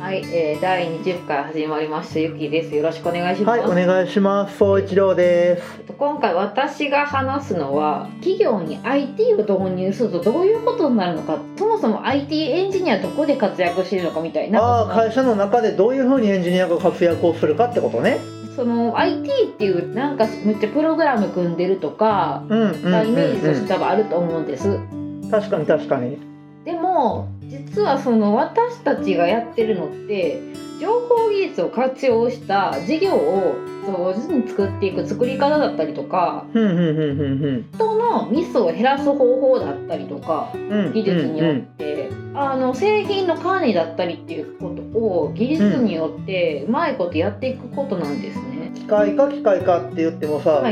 はい、第20回始まりました。ゆきです。よろしくお願いします。はい、お願いします。そういちろうです。今回私が話すのは、企業に IT を導入するとどういうことになるのか、そもそも IT エンジニアどこで活躍しているのかみたいな。ああ、会社の中でどういうふうにエンジニアが活躍をするかってことね。その IT っていうなんかめっちゃプログラム組んでるとか、イメージとして多分あると思うんです。確かに確かに。でも。実はその私たちがやってるのって情報技術を活用した事業を上手に作っていく作り方だったりとか、人のミスを減らす方法だったりとか、技術によって製品の管理だったりっていうことを技術によってうまいことやっていくことなんですね。機械化って言ってもさ、そ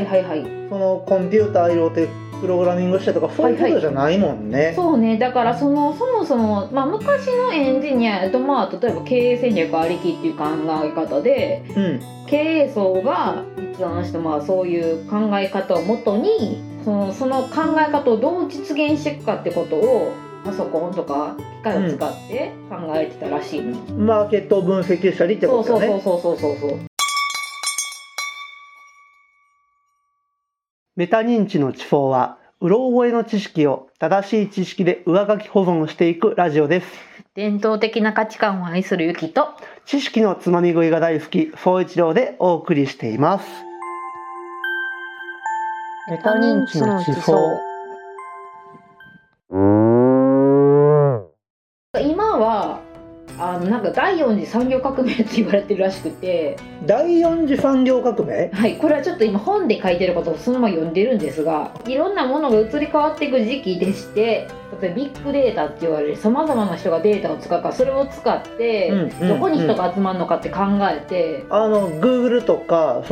のコンピューター色でプログラミングしてとかそういうことじゃないもんね。そうね。だからそもそも、昔のエンジニアと、例えば経営戦略ありきっていう考え方で、経営層が一覧して、そういう考え方をもとにその考え方をどう実現していくかってことをパソコンとか機械を使って考えてたらしいの。マーケットを分析したりってことよね。そう。メタ認知の地方は、うろ覚えの知識を正しい知識で上書き保存していくラジオです。伝統的な価値観を愛するゆきと、知識のつまみ食いが大好き、そういちろうでお送りしています。メタ認知の地方。今はなんか第4次産業革命って言われてるらしくて、第4次産業革命、これはちょっと今本で書いてることをそのまま読んでるんですが、いろんなものが移り変わっていく時期でして、例えばビッグデータって言われるさまざまな人がデータを使うから、それを使ってどこに人が集まるのかって考えて、Google とか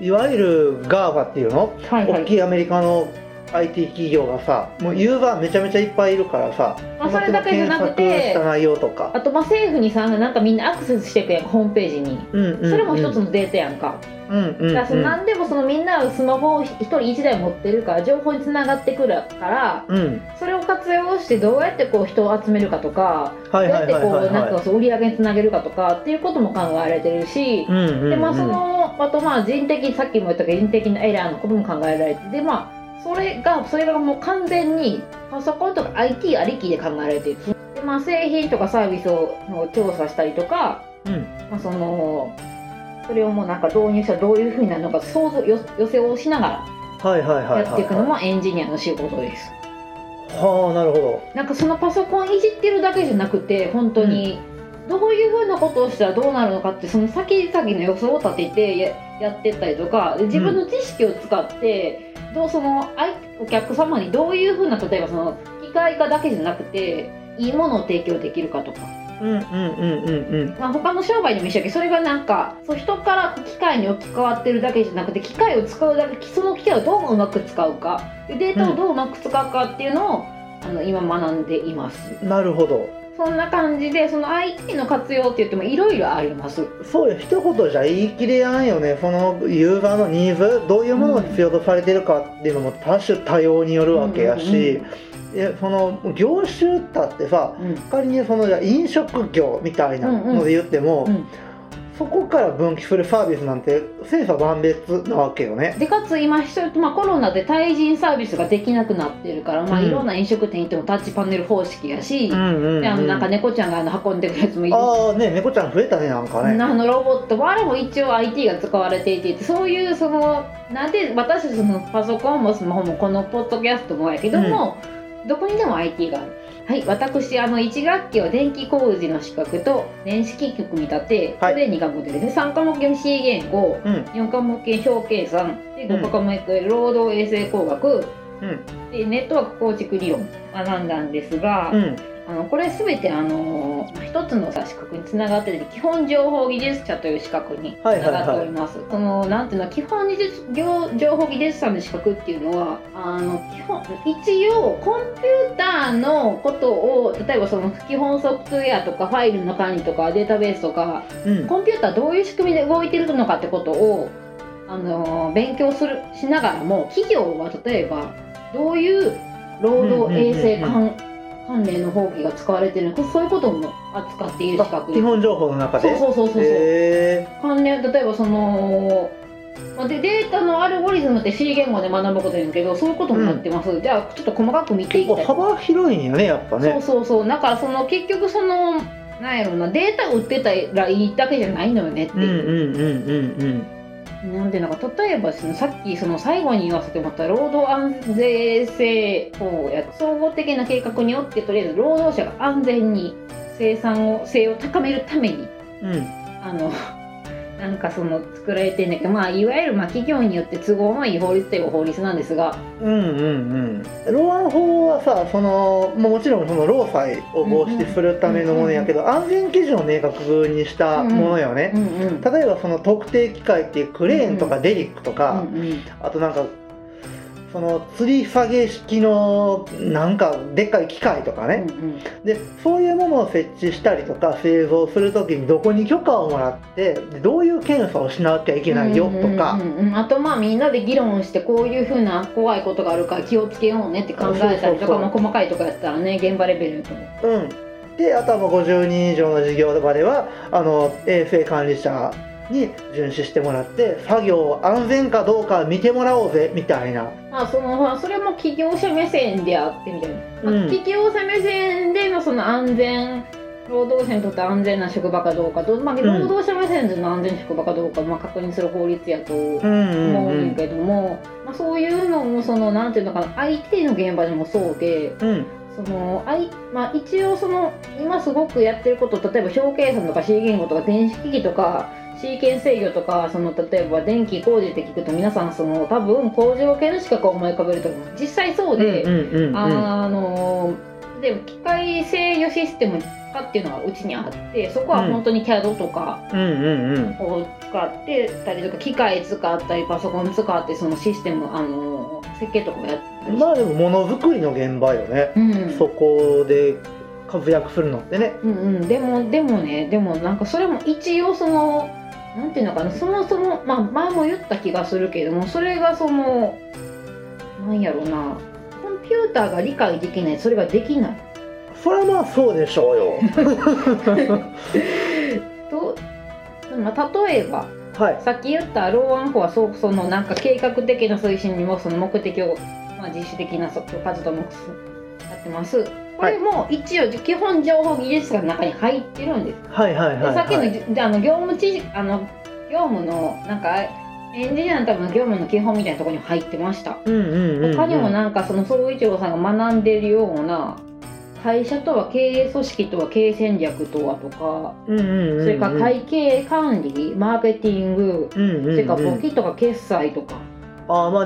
いわゆる GAFA っていうの、大きいアメリカのIT 企業がさ、もうユーザーめちゃめちゃいっぱいいるからさ、それだけじゃなくて、あと政府にさ、なんかみんなアクセスしていくやんか、ホームページに、それも一つのデータやんか。だから何でもみんなスマホを一人一台持ってるから情報につながってくるから、それを活用してどうやって人を集めるかとか、どうやってなんか売り上げにつなげるかとかっていうことも考えられてるし、人的、さっきも言ったけど人的なエラーのことも考えられてて、それがもう完全にパソコンとか IT ありきで考えられている。で、製品とかサービスを調査したりとか、それをもうなんか導入したらどういうふうになるのか想像寄せをしながらやっていくのもエンジニアの仕事です。はあ、なるほど。なんかそのパソコンいじってるだけじゃなくて、本当にどういうふうなことをしたらどうなるのかって、その先々の予想を立ててやってったりとか、自分の知識を使って、お客様にどういうふうな、例えば機械化だけじゃなくていいものを提供できるかとか、他の商売でも一緒だけど、それがなんか人から機械に置き換わってるだけじゃなくて、機械を使うだけ、その機械をどううまく使うか、データをどううまく使うかっていうのを、今学んでいます。なるほど。そんな感じで、IT の活用って言ってもいろいろあります。そうよ、一言じゃ言い切れやんよね。ユーザーのニーズ、どういうものが必要とされてるかっていうのも多種多様によるわけやし、業種だってさ、仮に飲食業みたいなので言っても、そこから分岐するサービスなんて千差万別なわけよね。でかつ今コロナで対人サービスができなくなってるから、いろんな飲食店行ってもタッチパネル方式やし、なんか猫ちゃんが運んでくるやつもいるし、猫ちゃん増えたね、なんかね、ロボットもあれも一応 IT が使われていて、そういうなんで私たちパソコンもスマホもこのポッドキャストもやけども、どこにでも IT がある。はい、私1学期は電気工事の資格と電子機器組み立て、それで2科目で、3科目 C 言語、4科目表計算で、5科目労働衛生工学、でネットワーク構築理論学んだんですが、これ全て一つの資格につながってて、基本情報技術者という資格につながっております。基本情報技術者の資格っていうのは、一応コンピューターのことを、例えば基本ソフトウェアとかファイルの管理とかデータベースとか、コンピューターどういう仕組みで動いてるのかってことを勉強しながらも、企業は例えばどういう労働衛生管理関連の法規が使われてるので、そういうことも扱っている資格。基本情報の中で。そう。関連、例えばそのデータのアルゴリズムって C 言語で学ぶことですけど、そういうこともやってます、じゃあちょっと細かく見ていきたい。幅広いんよね、やっぱね。そうだからその結局そのなんやろな、データ売ってたらいいだけじゃないのよねっていうなんていうのか、例えばそのさっきその最後に言わせてもらった労働安全性をや総合的な計画によってとりあえず労働者が安全に生産性を高めるために、なんかその作られてんだけど、いわゆる企業によって都合のいい法律といえば法律なんですが、労安法はさ、そのもちろんその労災を防止するためのものやけど、安全基準を明確にしたものよね。例えばその特定機械っていうクレーンとかデリックとか、あとなんかその吊り下げ式のなんかでっかい機械とかね、でそういうものを設置したりとか製造するときにどこに許可をもらってどういう検査をしなきゃいけないよとか、あとみんなで議論してこういうふうな怖いことがあるから気をつけようねって考えたりとか、細かいとかやったらね現場レベルとで、あとは50人以上の事業場では衛生管理者に巡視してもらって作業安全かどうか見てもらおうぜみたいな、それも企業者目線であってみたいな、企業者目線でのその安全、労働者にとって安全な職場かどうかと、労働者目線での安全な職場かどうか、確認する法律やと思うんけども、そういうのもそのなんていうのかな、 IT の現場でもそうで、一応その今すごくやってること、例えば表計算とか C 言語とか電子機器とかシーケン制御とか、その例えば電気工事って聞くと皆さんその多分工場系の資格を思い浮かべると思う。実際そうで、でも機械制御システム化っていうのがうちにあって、そこは本当に CAD とかを使ってたりとか、機械使ったりパソコン使ってそのシステム設計とかもやったり、でもものづくりの現場よね、そこで活躍するのってね。でもなんかそれも一応そのなんていうのかな、そもそも、前も言った気がするけども、それがそのなんやろうな、コンピューターが理解できない、それができない、それはそうでしょうよと、例えば、さっき言った労安法はそのなんか計画的な推進にもその目的を、実施的な活動もやってます。これも一応基本情報技術が中に入ってるんです。さっきの業務のなんかエンジニアの多分業務の基本みたいなところに入ってました。他にもなんかその総一郎さんが学んでるような会社とは経営組織とは経営戦略とはとか、それから会計管理、マーケティング、それから簿記とか決済とか。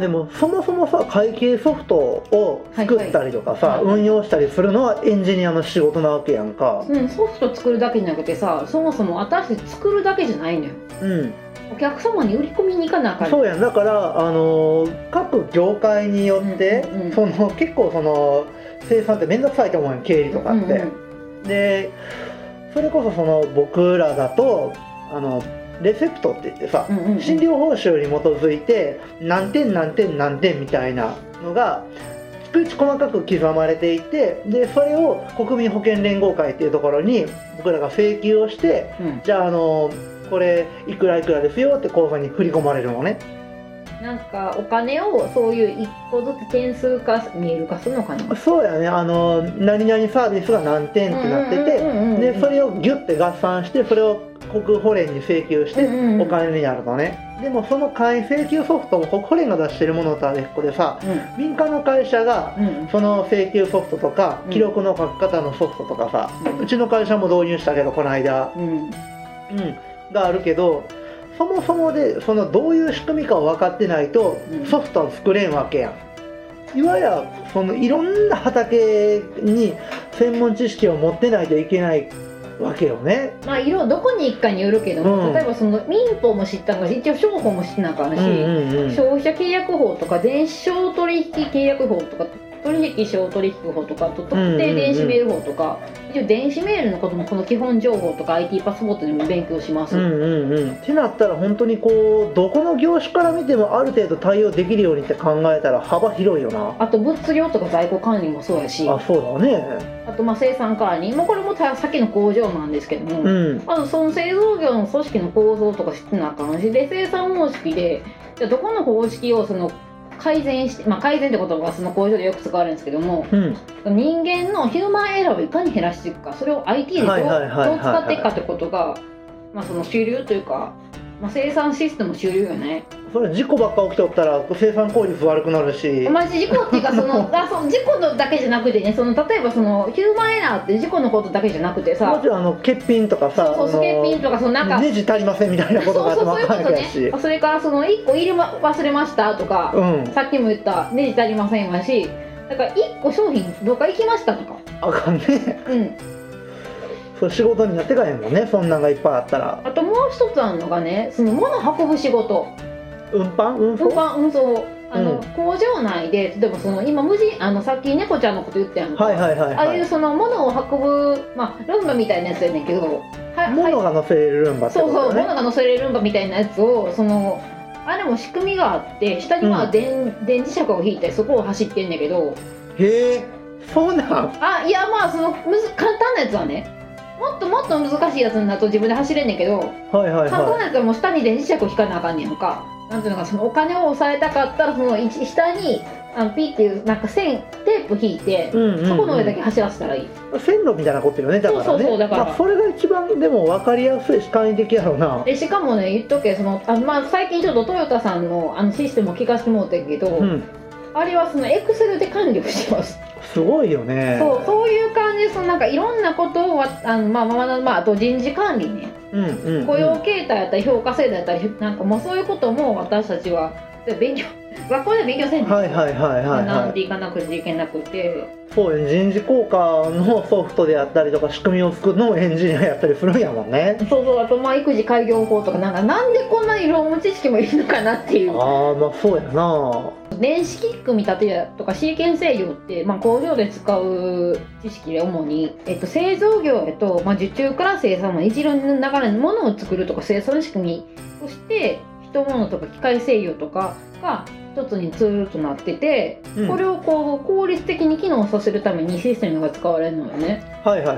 でもそもそもさ、会計ソフトを作ったりとかさ、運用したりするのはエンジニアの仕事なわけやんか。ソフト作るだけじゃなくてさ、そもそも私作るだけじゃないのよ、お客様に売り込みに行かなあかん。そうやん、だから各業界によって、その結構その生産って面倒くさいと思うよ、経理とかって、でそれこそその僕らだとレセプトって言ってさ、診療報酬に基づいて何点何点何点みたいなのが逐一細かく刻まれていて、でそれを国民保険連合会っていうところに僕らが請求をして、じゃあこれいくらいくらですよって口座に振り込まれるのね。なんかお金をそういう1個ずつ点数化見える化するのかな。そうやね、何々サービスが何点ってなってて、でそれをギュッて合算してそれを国保連に請求してお金になるのね。でもその請求ソフトも国保連が出してるものとは別個でさ、民間の会社がその請求ソフトとか記録の書き方のソフトとかさ、うちの会社も導入したけどこの間があるけど、そもそもでそのどういう仕組みかを分かってないとソフトは作れんわけやん。いわやそのいろんな畑に専門知識を持ってないといけないわけよね。色どこに行くかによるけども、例えばその民法も知ったのか、一応商法も知ったのかあるし、消費者契約法とか電子商取引契約法とかと取引商取引法とかと特定電子メール法とか、一応電子メールのこともこの基本情報とか IT パスポートでも勉強します。ってなったら本当にこうどこの業種から見てもある程度対応できるようにって考えたら幅広いよな。あと物量とか在庫管理もそうやし。あ、そうだね。あとまあ生産管理もこれも先の工場なんですけども、あとその製造業の組織の構造とか知ってなあかんしで、生産方式でじゃあどこの方式をその改善して、まあ、改善って言葉がその工場でよく使われるんですけども、人間のヒューマンエラーをいかに減らしていくか、それを IT でどう使っていくかってことが、まあ、その主流というか、まあ、生産システム主流よね。それ事故ばっか起きておったら生産効率悪くなるし、まあ、事故っていうかその事故のだけじゃなくてね、その例えばそのヒューマンエラーって事故のことだけじゃなくてさ、もちろん欠品とかさ、欠品とかそのなんかネジ足りませんみたいなことがあっても分かるし、それからその1個入れ忘れましたとか、さっきも言ったネジ足りませんわし、だから1個商品どっか行きましたとかあかんね。仕事になってかへんもんね、そんなんがいっぱいあったら。あともう一つあるのがね、その物運ぶ仕事、運搬運送、工場内で例えばその今無人さっき猫ちゃんのこと言ったやんか、ああいうその物を運ぶ、まあ、ルンバみたいなやつやねんけど、物が乗せれるルンバってことね。そうそう、物が乗せれるルンバみたいなやつをそのあれも仕組みがあって下にまあ 電磁石を引いてそこを走ってんだけど。へえ、そうなん。あ、いやまあその簡単なやつはね、もっともっと難しいやつになると自分で走れんねんけど、簡単なやつはもう下に電磁石を引かなあかんねんのか、なんていうのか、そのお金を抑えたかったらその下にピーっていうなんか線テープ引いて、そこの上だけ走らせたらいい。線路みたいなことよね、だからね。そうだから、それが一番でも分かりやすいし簡易的やろうな。でしかもね、言っとけ、そのまあ、最近ちょっとトヨタさんのシステムを聞かせてもらってんけど、あれはそのエクセルで管理してます。すごいよね。そういう感じで、そのなんかいろんなことをあと人事管理ね、雇用形態やったり評価制度やったり、なんかもうそういうことも私たちは勉強学校で勉強せんねん学んでいかなくていけなくて、そうね、人事効果のソフトであったりとか仕組みを作るのもエンジニアやったりするんやもんね。そうそう、あとまあ育児開業法とか、なんでこんなに労務知識もいるのかなっていう。ああ、まあそうやな。電子組み立てとかシーケン制御って、まあ、工場で使う知識で主に、製造業へと、まあ、受注から生産まで一連の流れに物を作るとか生産仕組みをして人物とか機械制御とかが一つにツールとなってて、これをこう効率的に機能させるためにシステムが使われるのよね。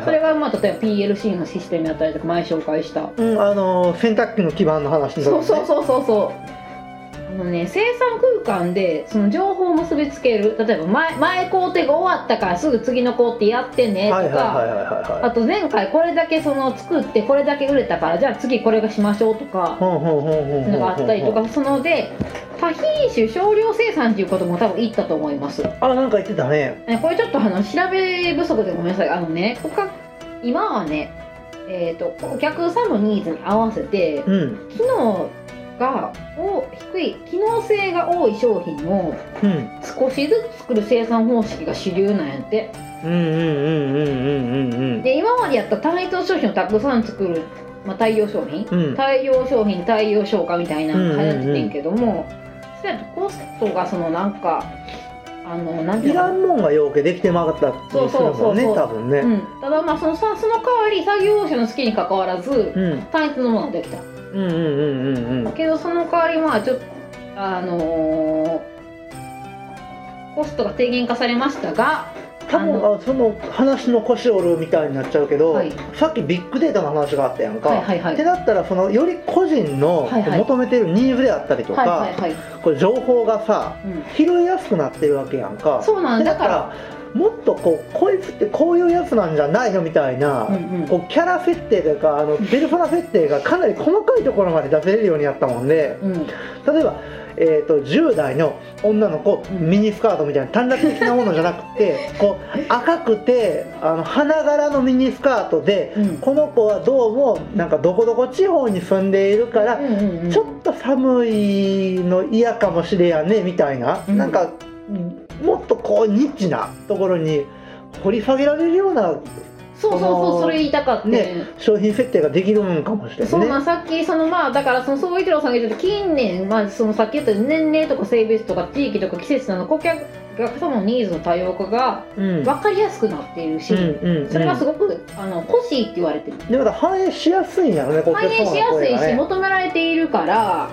それがまあ例えば PLC のシステムだったりとか、前紹介した、洗濯機の基盤の話になるね。そうそう。生産空間でその情報を結びつける、例えば前工程が終わったからすぐ次の工程やってねとか、あと前回これだけその作ってこれだけ売れたからじゃあ次これがしましょうとかのがあったりとか、そので多品種少量生産っていうことも多分言ったと思います。あ、なんか言ってたね。これちょっと調べ不足でごめんなさい。今はね、お客さんのニーズに合わせて機能機能性が多い商品を少しずつ作る生産方式が主流なんやって。で、今までやった対等商品をたくさん作る、まあ、対応商品対応消化みたいなのが流行っててんけども、それだとコストがそのなんかいらんもんがようけできてなかったりするもんね、多分ね。ただまあその代わり作業者の好きに関わらず単一のものができた。だけどその代わりまあちょっとコストが低減化されましたが、多分その話の腰折るみたいになっちゃうけど、さっきビッグデータの話があったやんか。ってなったらそのより個人の求めてるニーズであったりとか、これ情報がさ拾いやすくなってるわけやんか。そうなんだからもっとこいつってこういうやつなんじゃないのみたいな、キャラ設定というかペルソナ設定がかなり細かいところまで出せれるようになったもんで、例えば、10代の女の子ミニスカートみたいな短絡的なものじゃなくて赤くて花柄のミニスカートで、この子はどうもなんかどこどこ地方に住んでいるからちょっと寒いの嫌かもしれやねみたいな、なんかもっとニッチなところに掘り下げられるような、それ言いたかったね、商品設定ができるのかもしれない。さっきだから総一郎さんが言ってた近年、さっき言った年齢とか性別とか地域とか季節など顧客お客様のニーズの多様化が分かりやすくなっているし、それがすごく欲しいって言われてる。でも反映しやすいんだよね。反映しやすいし求められているから、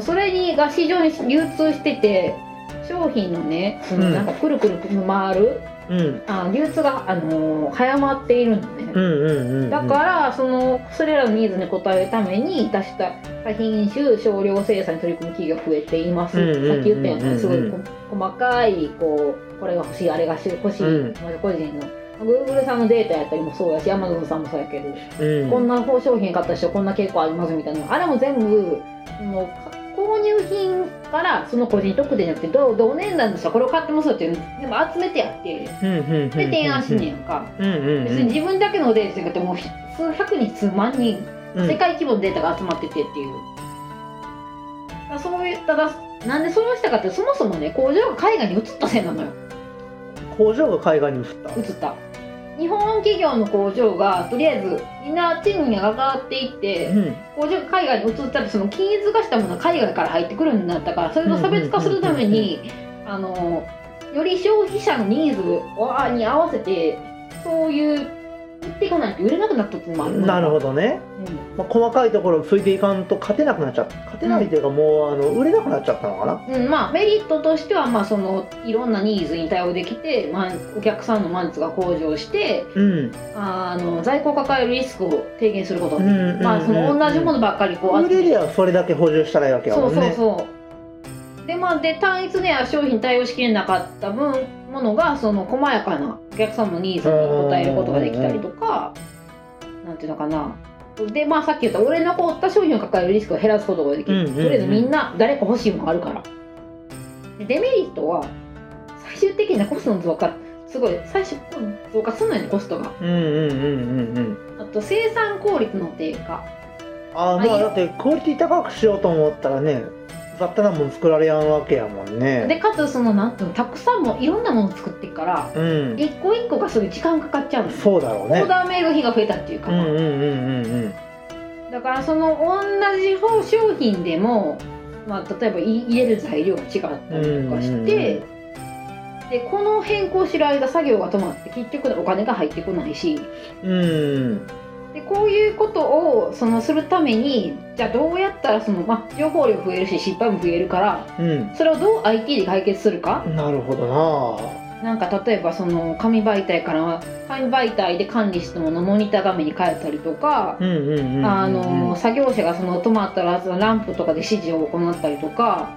それが市場に流通してて、商品のね、なんかくるくる回る、流通が、早まっているのね、だからそれらのニーズに応えるために出した品種少量生産に取り組む企業が増えています。さっき言ったようにすごい細かいこれが欲しいあれが欲しい、個人のGoogle さんのデータやったりもそうやし、 Amazon さんもそうやけど、こんな商品買った人こんな傾向ありますみたいな、あれも全部もう購入品からその個人特定じゃなくて、同年代の人はこれを買ってますよっていうでも集めてやってで提案しねやんか。別に自分だけのデータじゃなくて、もう数百人数万人世界規模のデータが集まっててっていう、そういっただなんでそうしたかって、そもそもね工場が海外に移ったせいなのよ。工場が海外に移った日本企業の工場がとりあえずみんな賃金が上がっていって、工場が海外に移ったら、その均一化したものが海外から入ってくるようになったから、それを差別化するためにより消費者のニーズに合わせてそういう売っていかないと売れなくなったっていうのもある。なるほどね、細かいところをついていかんと勝てなくなっちゃった、勝てないというか、もう売れなくなっちゃったのかな。メリットとしては、いろんなニーズに対応できて、お客さんの満足が向上して、在庫を抱えるリスクを低減すること、同じものばっかり売れりゃそれだけ補充したらいいわけやもんね。で、単一では商品対応しきれなかった分ものが、細やかなお客様のニーズに応えることができたりとか、なんていうのかな。で、さっき言った俺の買った商品を抱えるリスクを減らすことができる。とりあえずみんな誰か欲しいものあるから。デメリットは最終的なコストの増加、すごい最終増加するのよね、コストが。あと生産効率の低下。だってクオリティ高くしようと思ったらね。勝手なもん作られやんわけやもんね。でかつなんていうの、たくさんもいろんなもの作っていくから、一個一個がすごい時間かかっちゃうの。そうだろうね。オーダーメイド費が増えたっていうか。だから同じ商品でも、例えば入れる材料が違ったりとかして、でこの変更してる間作業が止まって結局お金が入ってこないし。でこういうことをするために、じゃあどうやったら情報量増えるし失敗も増えるから、それをどう IT で解決するか。なるほどな。例えば紙媒体から紙媒体で管理したものをモニター画面に変えたりとか、作業者が止まったらランプとかで指示を行ったりとか、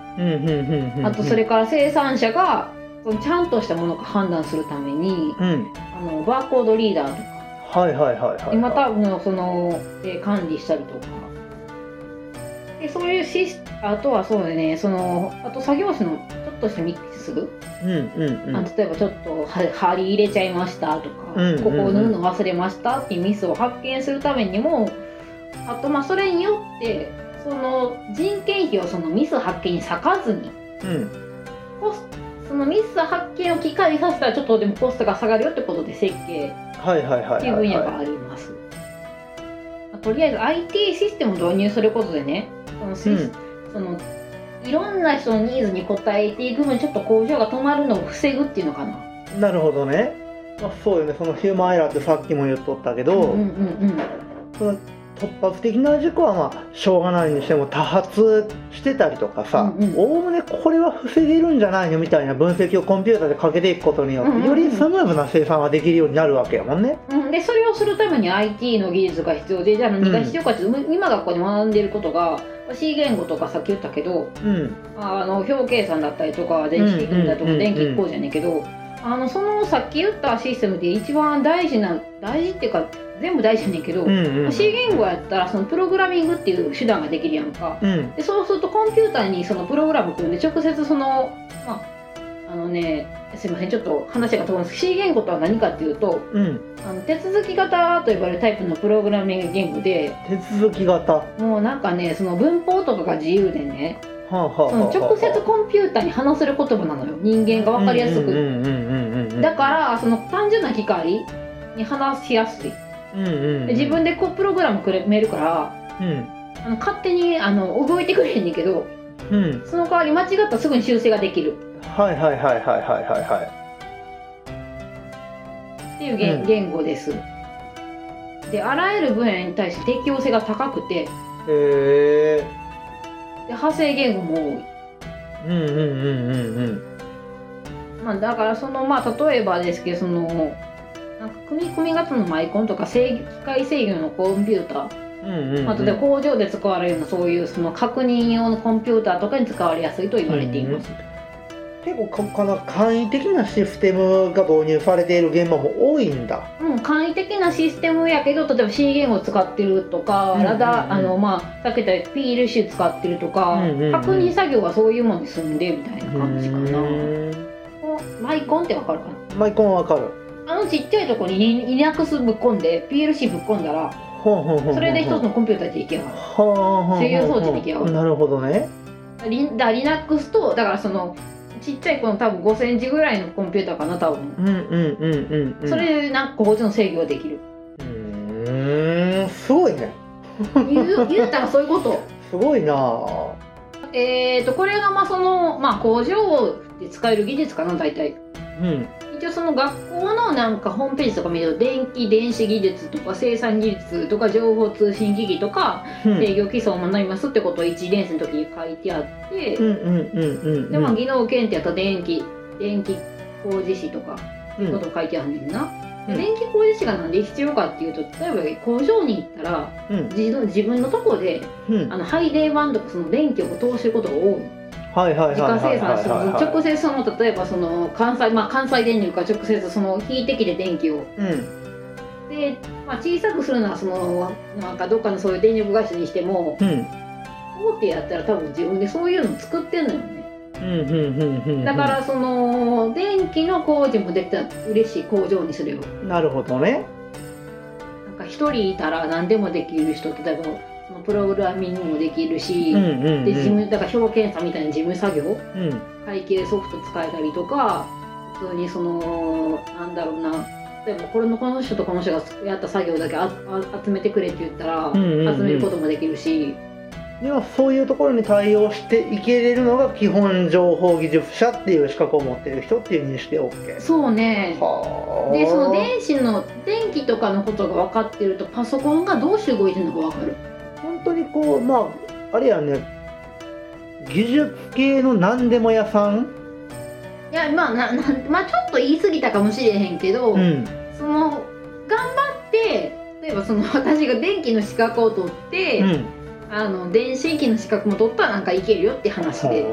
あとそれから生産者がちゃんとしたものか判断するために、バーコードリーダーとか。また管理したりとかで、そういうあとはそうだね、あと作業種のちょっとしたミックス、例えばちょっと針入れちゃいましたとか、ここを縫うの忘れましたっていうミスを発見するためにも、あとそれによって人件費をミス発見に割かずに、そのミス発見を機械にさせたらちょっとでもコストが下がるよってことで設計っていう分野があります。とりあえず IT システムを導入することでね、いろんな人のニーズに応えていく分、ちょっと工場が止まるのを防ぐっていうのかな。なるほどね、そうよね。ヒューマンエラーってさっきも言っとったけど、突発的な事故はしょうがないにしても多発してたりとかさ、おおむねこれは防げるんじゃないのみたいな分析をコンピューターでかけていくことによって、よりスムーズな生産ができるようになるわけやもんね。でそれをするために IT の技術が必要で、じゃあ何が必要かって、今学校で学んでいることが C 言語とかさっき言ったけど、表計算だったりとか電子機器だとか電気機構じゃねえけど、さっき言ったシステムで一番大事っていうか全部大事やねんけど、C 言語やったらプログラミングっていう手段ができるやんか、でそうするとコンピューターにプログラム組んで直接すいませんちょっと話が飛ぶんですけど、 C 言語とは何かっていうと、手続き型と呼ばれるタイプのプログラミング言語で、手続き型もうなんかね、文法とかが自由でね、直接コンピューターに話せる言葉なのよ、人間が分かりやすく。だから単純な機械に話しやすい。自分でプログラムくれめるから、勝手に動いてくれへんねんけど、その代わり間違ったらすぐに修正ができる。はいはいはいはいはいはいはいっていう言語です、うん、であらゆる分野に対して適応性が高くて、で派生言語も多い。うんうんうんうんうん。まあだからそのまあ例えばですけどそのなんか組型のマイコンとか機械制御のコンピューター、うんうんうん、あとで工場で使われるのそういうその確認用のコンピューターとかに使われやすいと言われています。うんうん、結構この簡易的なシステムが導入されている現場も多いんだ。うん、簡易的なシステムやけど例えば C 言語を使ってるとか、うんうんうん、ラダーまあさっき言った PLC 使ってるとか、うんうんうん、確認作業はそういうものに進んでみたいな感じかな。マイコンってわかるかな？マイコンわかる。あのちっちゃいところに Linux ぶっ込んで PLC ぶっ込んだら。それで一つのコンピューターでいけば制御装置でいけばなるほどね。Linux とだからそのちっちゃいこの多分5センチぐらいのコンピューターかな多分。うんうんうんうん、うん、それでなんかこっちの制御ができる。すごいね。言ったらそういうこと。すごいな。これがまあそのまあ工場で使える技術かな大体。うん。一応その学校のなんかホームページとか見ると電子技術とか生産技術とか情報通信機器とか制御基礎を学びますってことを1年生の時に書いてあって、でまあ技能検定やったら電気工事士とかいうことを書いてあるんだよな、うん、電気工事士がなんで必要かっていうと例えば工場に行ったら、うん、自分のとこで、うん、配電盤とかその電気を通してることが多い。自家生産して直接その例えばその関西電力が直接その引いてきて電気を、うん、で、まあ、小さくするのはそのなんかどっかのそういう電力会社にしても、うん、大手やったら多分自分でそういうの作ってんのよね、だからその電気の工事もできたら嬉しい工場にすれば。なるほどね。なんか一人いたら何でもできる人例えばプログラミングもできるし、で事務だから表検査みたいな事務作業、会計ソフト使えたりとか普通にそのなんだろうな例えばこの人とこの人がやった作業だけ集めてくれって言ったら、集めることもできるし、ではそういうところに対応していけれるのが基本情報技術者っていう資格を持っている人っていう認識で OK。 そうね。でその電気とかのことが分かってるとパソコンがどうして動いてるのか分かる。本当にこうまああれやね技術系の何でも屋さん。いやまあまあちょっと言い過ぎたかもしれへんけど、その頑張って例えばその私が電気の資格を取って、電子機器の資格も取ったらなんかいけるよって話で。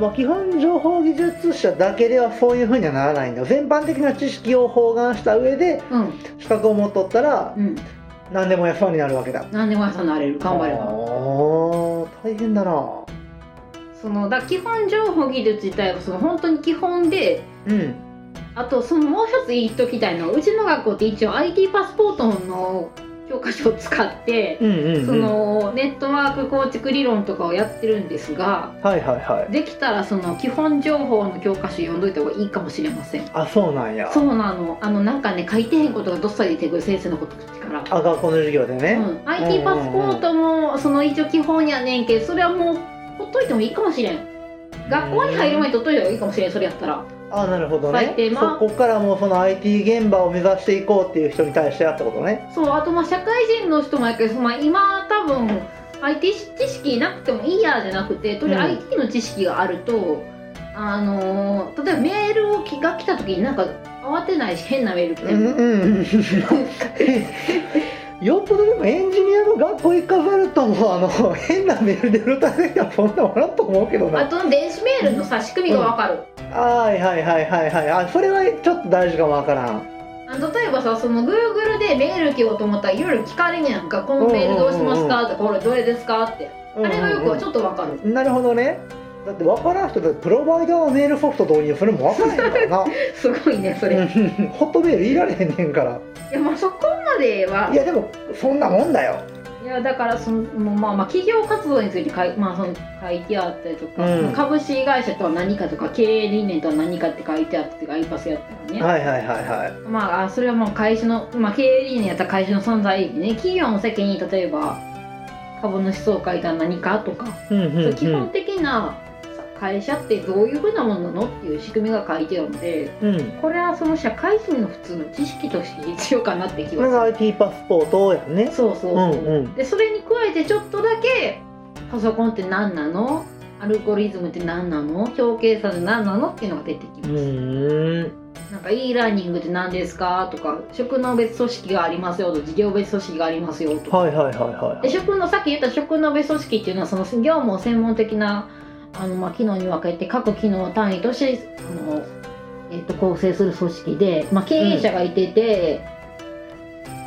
まあ、基本情報技術者だけではそういうふうにはならないんだよ。全般的な知識を包含した上で、資格を持っとったら。何でも屋さんになるわけだ。何でも屋さんになれる。頑張れば。大変だな。そのだ基本情報技術自体はその本当に基本で、あとそのもう一つ言っときたいのはうちの学校って一応 IT パスポートの教科書を使って、そのネットワーク構築理論とかをやってるんですが、できたらその基本情報の教科書読んどいた方がいいかもしれません。あ、そうなんや。そうなの。なんかね書いてへんことがどっさり出てくる先生のこと口から。あ、学校の授業でね。IT パスポートもその一応基本やねんけど、それはもうほっといてもいいかもしれん。学校に入る前にほっといた方がいいかもしれん。それやったら。あ、なるほどね。そこからもうその IT 現場を目指していこうっていう人に対してやったことね。そう、あとまあ社会人の人もやけど、まあ、今多分 IT 知識なくてもいいやじゃなくてとりあえず IT の知識があると、例えばメールが来た時になんか慌てないし変なメール来てもよっぽどでもエンジニアの学校行かされるとも変なメールで打たれてはそんなもらうと思うけどな。あと電子メールのさ仕組みが分かる。はいはいはいはいはい。あ、それはちょっと大事かもわからん。例えばさその Google でメール来ようと思ったらいろいろ聞かれんやんか。このメールどうしますかとかこれどれですかって、あれがよくちょっとわかる。なるほどね。だって分からん人だってプロバイダーのメールソフト導入それも分からないからなすごいねそれホットメールいられへんねんから。いやまあそこまではいやでもそんなもんだよ。いやだからそのまあ企業活動についてその書いてあったりとか、株式会社とは何かとか経営理念とは何かって書いてあってアイパスやったらね。まあそれはもう会社の、経営理念やったら会社の存在意義ね。企業の責任例えば株主総会とは何かとか、基本的な会社ってどういう風なものなのっていう仕組みが書いてあるので、うん、これはその社会人の普通の知識として必要かなって気がする。これが IT パスポートやね。そうそうそう、うんうん、でそれに加えてちょっとだけパソコンって何なの、アルゴリズムって何なの、表計算って何なのっていうのが出てきます。なんか e ラーニングって何ですかとか、職能別組織がありますよと、事業別組織がありますよとか、はいはいはいはい、で職のさっき言った職能別組織っていうのはその業務を専門的な機能に分けて各機能単位として構成する組織で、経営者がいてて、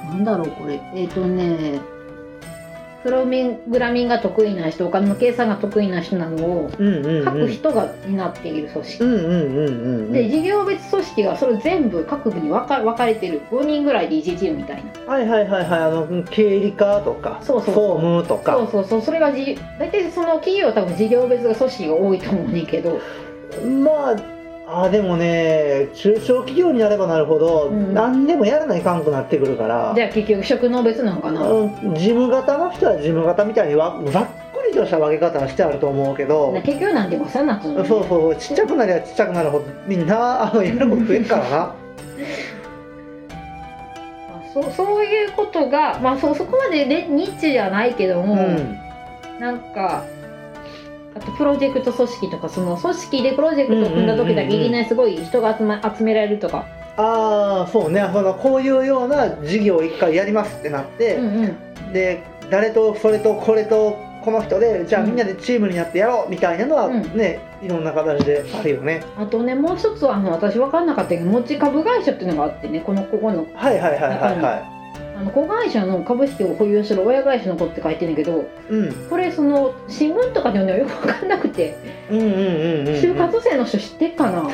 なんだろうこれプログラミングが得意な人、お金の計算が得意な人などを各人が担っている組織、うんうんうん、で事業別組織がそれ全部各部に分かれてる5人ぐらいで1チームみたいな、はいはいはいはい、経理課とか総務とか、そうそうそう、それが大体その企業は多分事業別組織が多いと思うねんけど、でもね、中小企業になればなるほど、うん、何でもやらないかんくなってくるから、じゃあ結局職能別なのかな、事務型の人は事務型みたいにざっくりとした分け方はしてあると思うけど、結局なんでもさなく、ね、そうそう、ちっちゃくなりゃちっちゃくなるほどみんなやること増えるからなそういうことが、そこまで、ね、ニッチじゃないけども、うん、なんかあとプロジェクト組織とか、その組織でプロジェクトを組んだ時だけいきなりすごい人が集められるとか、ああそうね、こういうような事業を一回やりますってなって、うんうん、で誰とそれとこれとこの人でじゃあみんなでチームになってやろうみたいなのはね、うん、いろんな形であるよね。あとね、もう一つは私分かんなかったけど、持ち株会社っていうのがあってね、ここのはいはいはいはいはい、子会社の株式を保有する親会社の子って書いてるんだけど、うん、これその新聞とかでもよく分かんなくて、就活生の人知ってっかな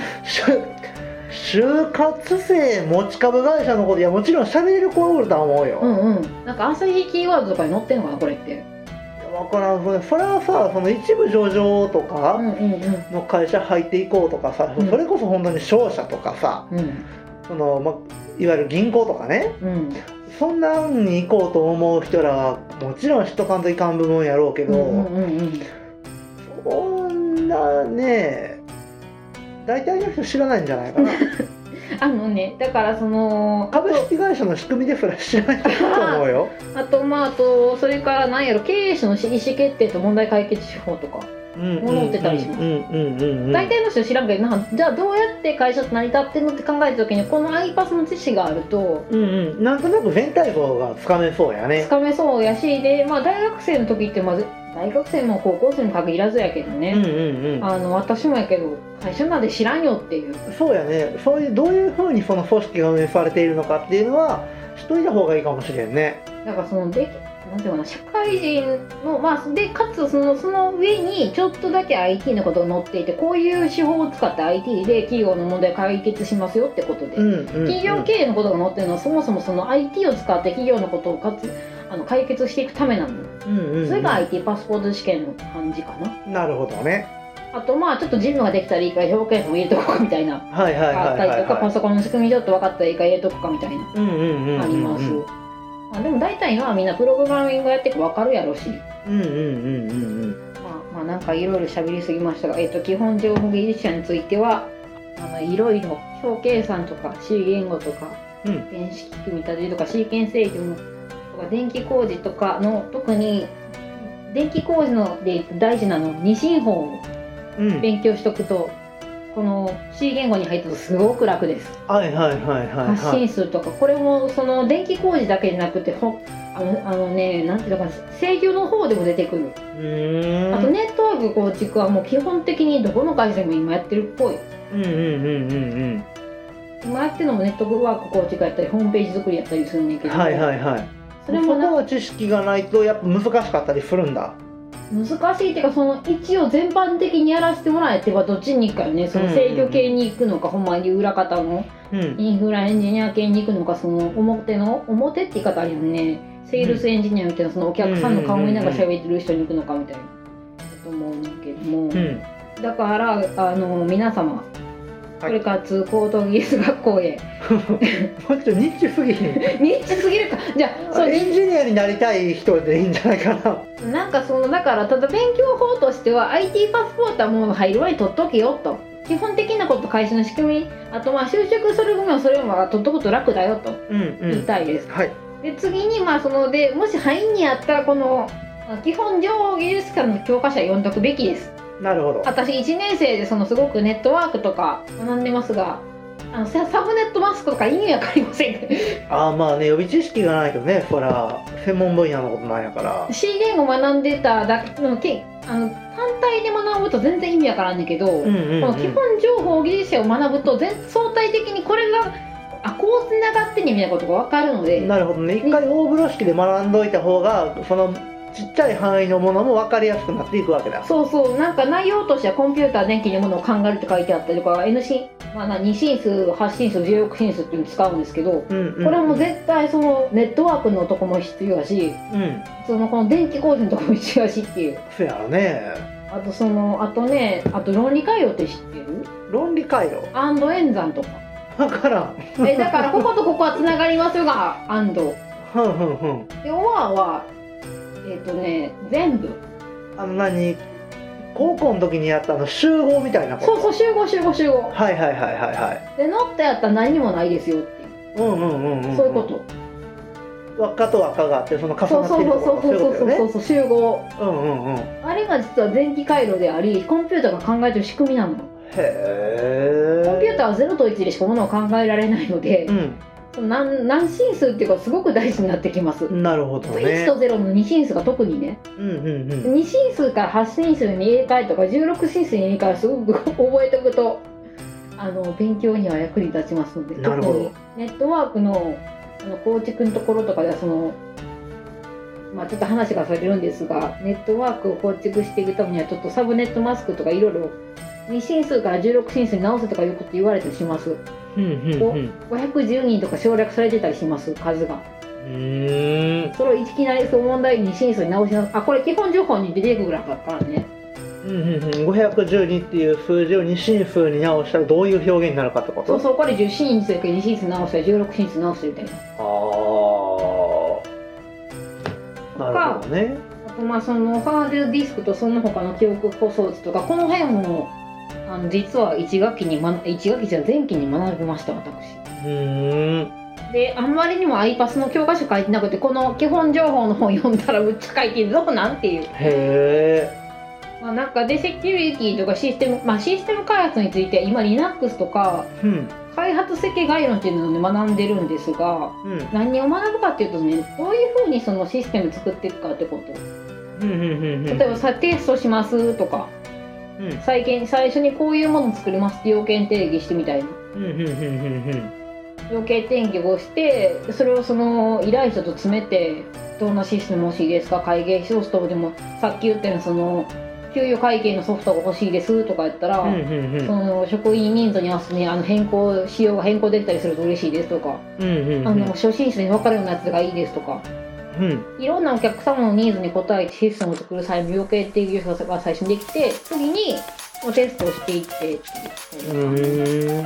就活生持ち株会社の子で、いやもちろん喋れる子はおるとは思うよ、うんうん、なんか朝日キーワードとかに載ってんのかなこれって。分からん、それはさ、その一部上場とかの会社入っていこうとかさ、それこそ本当に商社とかさ、いわゆる銀行とかね、うん、そんなんに行こうと思う人らはもちろん知っとかんといかん部分やろうけど、そんなね大体の人知らないんじゃないかなだからその株式会社の仕組みですら知らないと思うよあとそれから何やろ、経営者の意思決定と問題解決手法とか物ってたりします。大体の人知らんけど、じゃあどうやって会社って成り立ってんのって考えた時にこの iPass の知識があると、なんとなく全体像がつかめそうやね。つかめそうやし、で、大学生の時って大学生も高校生も限らずやけどね、私もやけど会社なんて知らんよっていう。そうやね、そういうどういうふうにその組織が運営されているのかっていうのは知っといた方がいいかもしれんね。だからそのなんていうかな、社会人の、でかつその上にちょっとだけ IT のことが載っていて、こういう手法を使って IT で企業の問題解決しますよってことで、企業経営のことが載ってるのはそもそもその IT を使って企業のことを解決していくためなんだ、それが IT パスポート試験の感じかな。なるほどね。あとちょっと事務ができたらいいから表現も入れとこうかみたいな、あったりとか、パソコンの仕組みちょっと分かったらいいから入れとこうかみたいなあります。でも大体のはみんなプログラミングやって分かるやろし、なんかいろいろ喋りすぎましたが、基本情報技術者についてはいろいろ表計算とか C 言語とか、電子機器見立てとかシーケンス制御とか電気工事とかの、特に電気工事ので大事なの二進法を勉強しとくと、この C 言語に入ったとすごく楽です。発信数とか、これもその電気工事だけじゃなくて、なんていうのか、制御の方でも出てくる。あとネットワーク構築はもう基本的にどこの会社でも今やってるっぽい。今やってるのもネットワーク構築やったりホームページ作りやったりするんだけど、それもそこは知識がないとやっぱ難しかったりするんだ。難しいっていうか、その一応全般的にやらせてもらえてはどっちに行くかよね。その制御系に行くのか、ほんまに裏方のインフラエンジニア系に行くのか、その表って言い方あるよね、セールスエンジニアみたいな、そのお客さんの顔見ながら喋ってる人に行くのかみたいなと思うんだけども、だから皆様これから通高等技術学校へもっとニッチすぎるか。じゃあエンジニアになりたい人でいいんじゃないかな。なんかそのだからただ勉強法としては IT パスポートはもう入る前に取っとけよと、基本的なこと会社の仕組み、あとまあ就職する組もそれも取っとくと楽だよと言いたいです、うんうん、はい、で次にまあそのでもし範囲にあったらこの基本情報技術科の教科書は読んどくべきです。なるほど。私1年生でそのすごくネットワークとか学んでますが、サブネットマスクとか意味わかりませんああまあね、予備知識がないとね、ほら専門分野のことなんやから C 言語学んでただけ単体で学ぶと全然意味わからんねんけど、うんうんうん、この基本情報技術者を学ぶと相対的にこれがこうつながってねみたいなことが分かるので。なるほどね。一回大風呂敷で学んどいた方がそのちっちゃい範囲のものも分かりやすくなっていくわけだ。そうそう。なんか内容としてはコンピューター電気のものを考えるって書いてあったりとか N 進、まあ、2進数8進数16進数っていうのを使うんですけど、うんうんうん、これはもう絶対そのネットワークのとこも必要だし、うん、そのこの電気工事のとこも必要だしっていう。そうやろね。あとそのあと論理回路って知ってる？論理回路。アンド演算とか。分からん。だからこことここはつながりますがアンド。ふんふんふん。でオアは。全部高校の時にやった集合みたいなこと。そうそう、集合はいはいはいはいはい。でノットやったら何にもないですよっていう、うんうんうんうん、そういうこと。輪っかと輪っかがあってその重なってるところ、そういうことね。そう集合、うんうんうん、あれが実は電気回路でありコンピューターが考えてる仕組みなの。へえ。コンピューターは0と1でしかものを考えられないので、うん、何進数っていうかすごく大事になってきます。なるほどね。1と0の2進数が特にね、うんうんうん、2進数から8進数に入れ替えとか16進数に入れ替えすごく覚えておくと勉強には役に立ちますので。なるほど。ネットワークの構築のところとかではその、まあ、ちょっと話がされるんですが、ネットワークを構築していくためにはちょっとサブネットマスクとかいろいろ2進数から16進数に直せとかよくって言われてします。510人とか省略されてたりします数が。それをいきなりその問題に進数に直します。あ、これ基本情報に出ていくぐらいだからね。512っていう数字を2進数に直したらどういう表現になるかってこと。そうそう、これ10進数やけど2進数直したら16進数直すみたいな。ああ。なるほどね。あとまあそのハードディスクとその他の記憶庫装置とかこの辺も。実は前期に学びました、私。であんまりにも i パスの教科書書いてなくてこの基本情報の本読んだらむっちゃ書いてるぞなんていう。へえ、まあ、なんかでセキュリティとかシステム開発について今 Linux とか、うん、開発設計概論っていうので学んでるんですが、うん、何を学ぶかっていうとね、どういうふうにそのシステム作っていくかってこと、うんうんうんうん、例えばテストしますとか、うん、最初にこういうものを作りますって要件定義してみたいな、うんうんうんうん、要件定義をしてそれをその依頼者と詰めてどんなシステム欲しいですか、会計ソフトでもさっき言ったようなその給与会計のソフトが欲しいですとかやったら、うんうんうん、その職員人数に合わせて仕様が変更できたりすると嬉しいですとか、うんうんうん、初心者に分かるようなやつがいいですとか、うん、いろんなお客様のニーズに応えてシステムを作る際の要件定義が最初にできて次にテストをしていってっていう。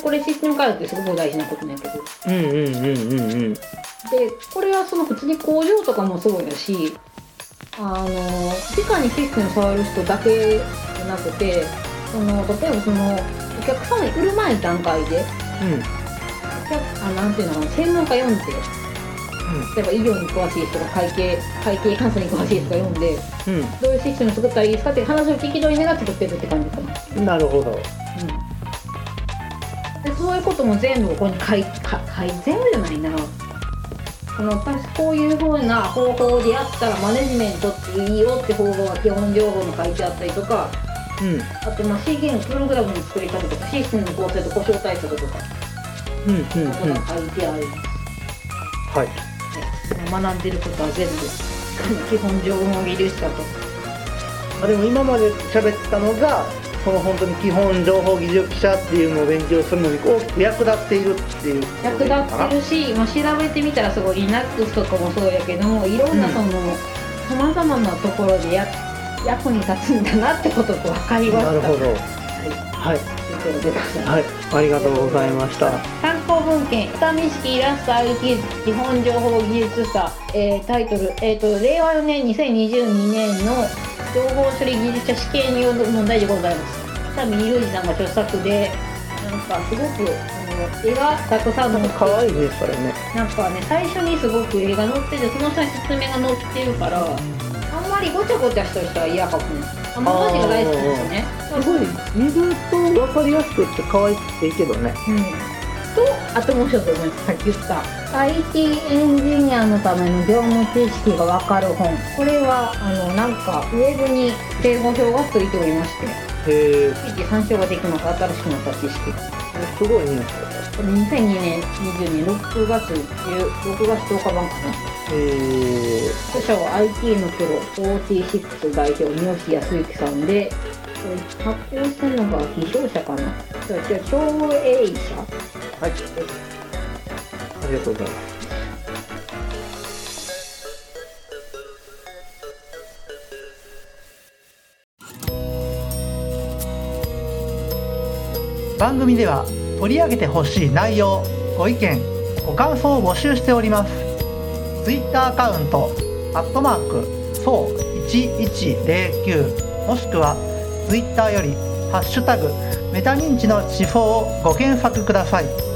これシステム開発ってすごく大事なことなんやけど、うんうんうんうんうん、でこれはその普通に工場とかもそうやし直にシステムを触る人だけじゃなくて例えばそのお客様に売る前の段階で、うん、なんていうのかな、専門家読んで例えば医療に詳しい人が会計監査に詳しい人が読んで、うん、どういうシステム作ったらいいですかって話を聞き取りながら作ってるって感じかな。なるほど、うん、でそういうことも全部ここに全部じゃないな、こういうふうな方法でやったらマネジメントっていいよって方法が基本情報に書いてあったりとか、うん、あとまあ C 言語プログラムの作り方とかシステムの構成と故障対策とか、うんうんうん、ことが書いてある。はい、学んでることは全部基本情報技術科と。あ、でも今まで喋ったのがこの本当に基本情報技術者っていうのを勉強するのに大きく役立っているっていう。役立ってるし、まあ、調べてみたらすごい Linux とかもそうやけどもいろんなさまざまなところで役に立つんだなってことが分かりました。なるほど、はい、はい。ってみてください。はい、ありがとうございました。参考文献、下見式イラスト IT 基本情報技術者、タイトル、令和4年2022年の情報処理技術者試験による問題でございます。下見裕二さんが著作で、なんかすごく絵がたくさん載って、可愛いねそれね。なんかね、最初にすごく絵が載ってて、その下に説明が載ってるから、あんまりごちゃごちゃした人は嫌かもね。あんま文字が大好きですよね。すごい見ると分かりやすくって可愛くていいけどね、うん、と、あともう一つ思います。さっき言った IT エンジニアのための業務知識が分かる本、これはなんかウェブに正誤表がついておりまして、へー、一時参照ができます。新しくなった知識、すごいね。これ2002年22年6月10日版かな。著者は IT のプロ46代表三好康之さんで、発行したのが批評者かな。じゃあ長英社。はい。ありがとうございます。番組では取り上げてほしい内容、ご意見、ご感想を募集しております。Twitter アカウント@そう1109 もしくは Twitter より#メタ認知の手法をご検索ください。